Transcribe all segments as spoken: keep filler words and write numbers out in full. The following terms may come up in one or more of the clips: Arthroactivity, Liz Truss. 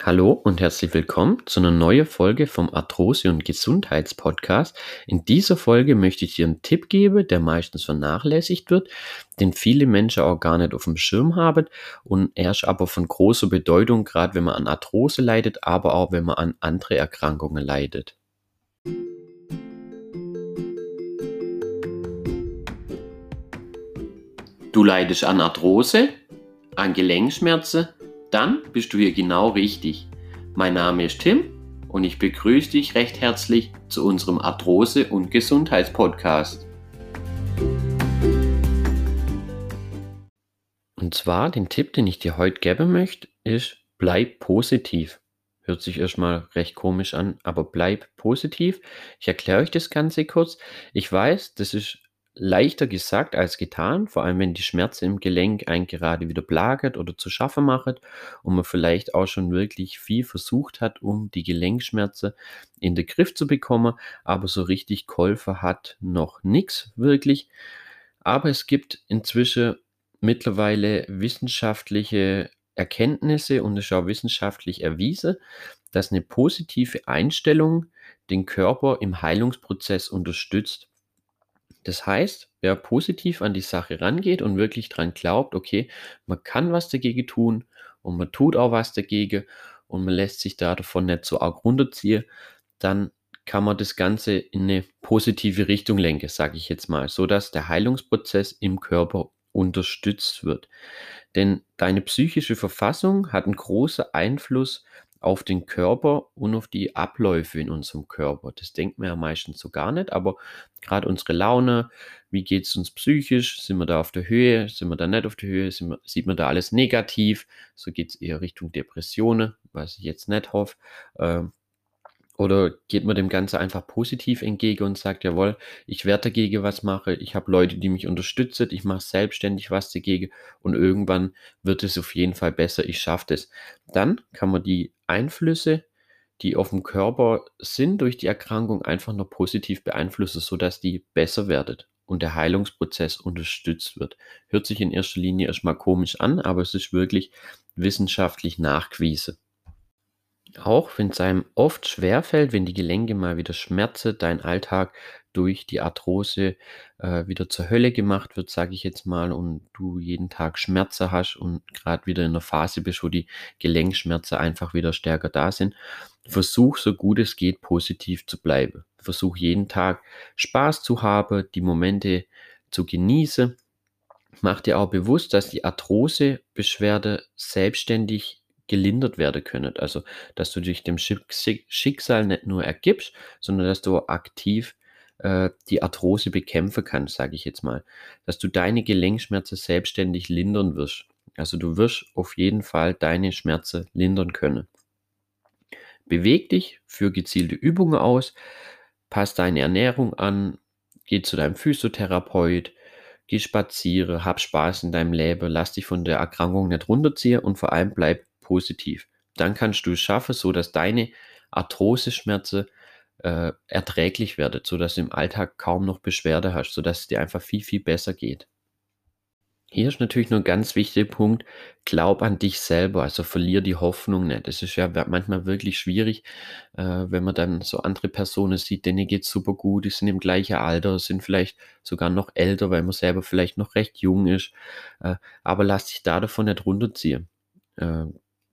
Hallo und herzlich willkommen zu einer neuen Folge vom Arthrose- und Gesundheitspodcast. In dieser Folge möchte ich dir einen Tipp geben, der meistens vernachlässigt wird, den viele Menschen auch gar nicht auf dem Schirm haben und erst aber von großer Bedeutung, gerade wenn man an Arthrose leidet, aber auch wenn man an andere Erkrankungen leidet. Du leidest an Arthrose, an Gelenkschmerzen? Dann bist du hier genau richtig. Mein Name ist Tim und ich begrüße dich recht herzlich zu unserem Arthrose- und Gesundheitspodcast. Und zwar den Tipp, den ich dir heute geben möchte, ist: Bleib positiv. Hört sich erstmal recht komisch an, aber bleib positiv. Ich erkläre euch das Ganze kurz. Ich weiß, das ist leichter gesagt als getan, vor allem wenn die Schmerzen im Gelenk einen gerade wieder plaget oder zu schaffen macht und man vielleicht auch schon wirklich viel versucht hat, um die Gelenkschmerzen in den Griff zu bekommen, aber so richtig geholfen hat noch nichts wirklich. Aber es gibt inzwischen mittlerweile wissenschaftliche Erkenntnisse und es ist auch wissenschaftlich erwiesen, dass eine positive Einstellung den Körper im Heilungsprozess unterstützt. Das heißt, wer positiv an die Sache rangeht und wirklich dran glaubt, okay, man kann was dagegen tun und man tut auch was dagegen und man lässt sich da davon nicht so arg runterziehen, dann kann man das Ganze in eine positive Richtung lenken, sage ich jetzt mal, sodass der Heilungsprozess im Körper unterstützt wird. Denn deine psychische Verfassung hat einen großen Einfluss auf den Körper und auf die Abläufe in unserem Körper. Das denkt man ja meistens so gar nicht, aber gerade unsere Laune, wie geht es uns psychisch, sind wir da auf der Höhe, sind wir da nicht auf der Höhe, sind wir, sieht man da alles negativ, so geht es eher Richtung Depressionen, was ich jetzt nicht hoffe, ähm, oder geht man dem Ganzen einfach positiv entgegen und sagt, jawohl, ich werde dagegen was machen, ich habe Leute, die mich unterstützen, ich mache selbstständig was dagegen und irgendwann wird es auf jeden Fall besser, ich schaffe das. Dann kann man die Einflüsse, die auf dem Körper sind, durch die Erkrankung einfach noch positiv beeinflussen, sodass die besser werden und der Heilungsprozess unterstützt wird. Hört sich in erster Linie erstmal komisch an, aber es ist wirklich wissenschaftlich nachgewiesen. Auch wenn es einem oft schwerfällt, wenn die Gelenke mal wieder schmerzen, dein Alltag durch die Arthrose äh, wieder zur Hölle gemacht wird, sage ich jetzt mal, und du jeden Tag Schmerzen hast und gerade wieder in einer Phase bist, wo die Gelenkschmerzen einfach wieder stärker da sind, versuch so gut es geht positiv zu bleiben. Versuch jeden Tag Spaß zu haben, die Momente zu genießen. Mach dir auch bewusst, dass die Arthrose-Beschwerde selbstständig gelindert werden können. Also, dass du dich dem Schicksal nicht nur ergibst, sondern dass du aktiv äh, die Arthrose bekämpfen kannst, sage ich jetzt mal. Dass du deine Gelenkschmerzen selbstständig lindern wirst. Also du wirst auf jeden Fall deine Schmerzen lindern können. Beweg dich, führ gezielte Übungen aus, passt deine Ernährung an, geh zu deinem Physiotherapeut, geh spazieren, hab Spaß in deinem Leben, lass dich von der Erkrankung nicht runterziehen und vor allem bleib positiv. Dann kannst du es schaffen, sodass deine Arthrose-Schmerzen äh, erträglich werden, sodass du im Alltag kaum noch Beschwerde hast, sodass es dir einfach viel, viel besser geht. Hier ist natürlich nur ein ganz wichtiger Punkt: Glaub an dich selber, also verlier die Hoffnung nicht. Es ist ja manchmal wirklich schwierig, äh, wenn man dann so andere Personen sieht, denen geht es super gut, die sind im gleichen Alter, sind vielleicht sogar noch älter, weil man selber vielleicht noch recht jung ist, äh, aber lass dich da davon nicht runterziehen. Äh,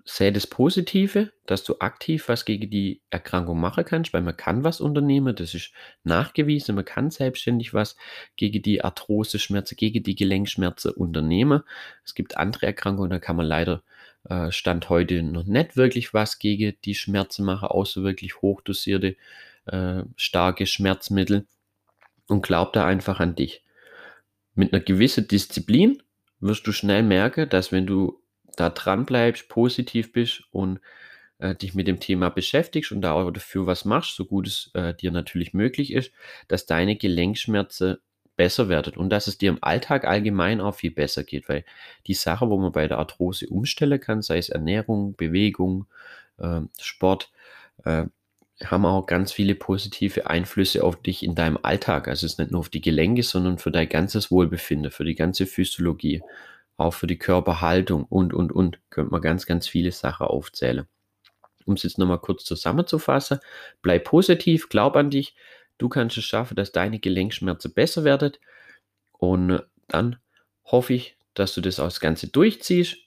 Sähe das Positive, dass du aktiv was gegen die Erkrankung machen kannst, weil man kann was unternehmen, das ist nachgewiesen, man kann selbstständig was gegen die Arthrose-Schmerzen, gegen die Gelenkschmerzen unternehmen. Es gibt andere Erkrankungen, da kann man leider äh, Stand heute noch nicht wirklich was gegen die Schmerzen machen, außer wirklich hochdosierte, äh, starke Schmerzmittel, und glaub da einfach an dich. Mit einer gewissen Disziplin wirst du schnell merken, dass wenn du da dran bleibst, positiv bist und äh, dich mit dem Thema beschäftigst und da auch dafür was machst, so gut es äh, dir natürlich möglich ist, dass deine Gelenkschmerzen besser werden und dass es dir im Alltag allgemein auch viel besser geht, weil die Sache, wo man bei der Arthrose umstellen kann, sei es Ernährung, Bewegung, äh, Sport, äh, haben auch ganz viele positive Einflüsse auf dich in deinem Alltag. Also es ist nicht nur auf die Gelenke, sondern für dein ganzes Wohlbefinden, für die ganze Physiologie, auch für die Körperhaltung und, und, und, könnte man ganz, ganz viele Sachen aufzählen. Um es jetzt nochmal kurz zusammenzufassen, bleib positiv, glaub an dich, du kannst es schaffen, dass deine Gelenkschmerzen besser werden, und dann hoffe ich, dass du das auch das Ganze durchziehst.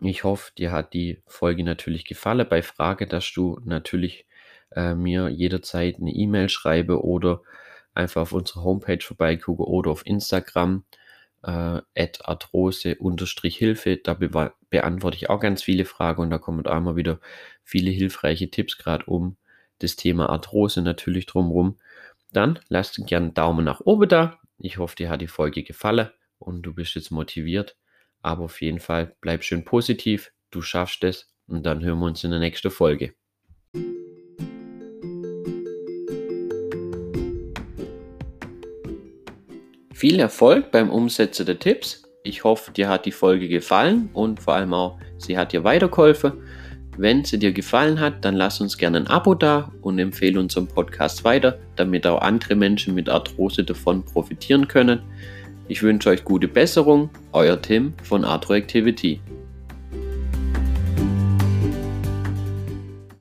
Ich hoffe, dir hat die Folge natürlich gefallen. Bei Frage, dass du natürlich äh, mir jederzeit eine E-Mail schreibe oder einfach auf unserer Homepage vorbeigucke oder auf Instagram äh, at arthrose Hilfe. Da be- beantworte ich auch ganz viele Fragen, und da kommen auch immer wieder viele hilfreiche Tipps, gerade um das Thema Arthrose natürlich drumherum. Dann lasst gerne einen Daumen nach oben da. Ich hoffe, dir hat die Folge gefallen und du bist jetzt motiviert. Aber auf jeden Fall, bleib schön positiv, du schaffst es, und dann hören wir uns in der nächsten Folge. Viel Erfolg beim Umsetzen der Tipps. Ich hoffe, dir hat die Folge gefallen und vor allem auch, sie hat dir weitergeholfen. Wenn sie dir gefallen hat, dann lass uns gerne ein Abo da und empfehle unseren Podcast weiter, damit auch andere Menschen mit Arthrose davon profitieren können. Ich wünsche euch gute Besserung, euer Tim von Arthroactivity.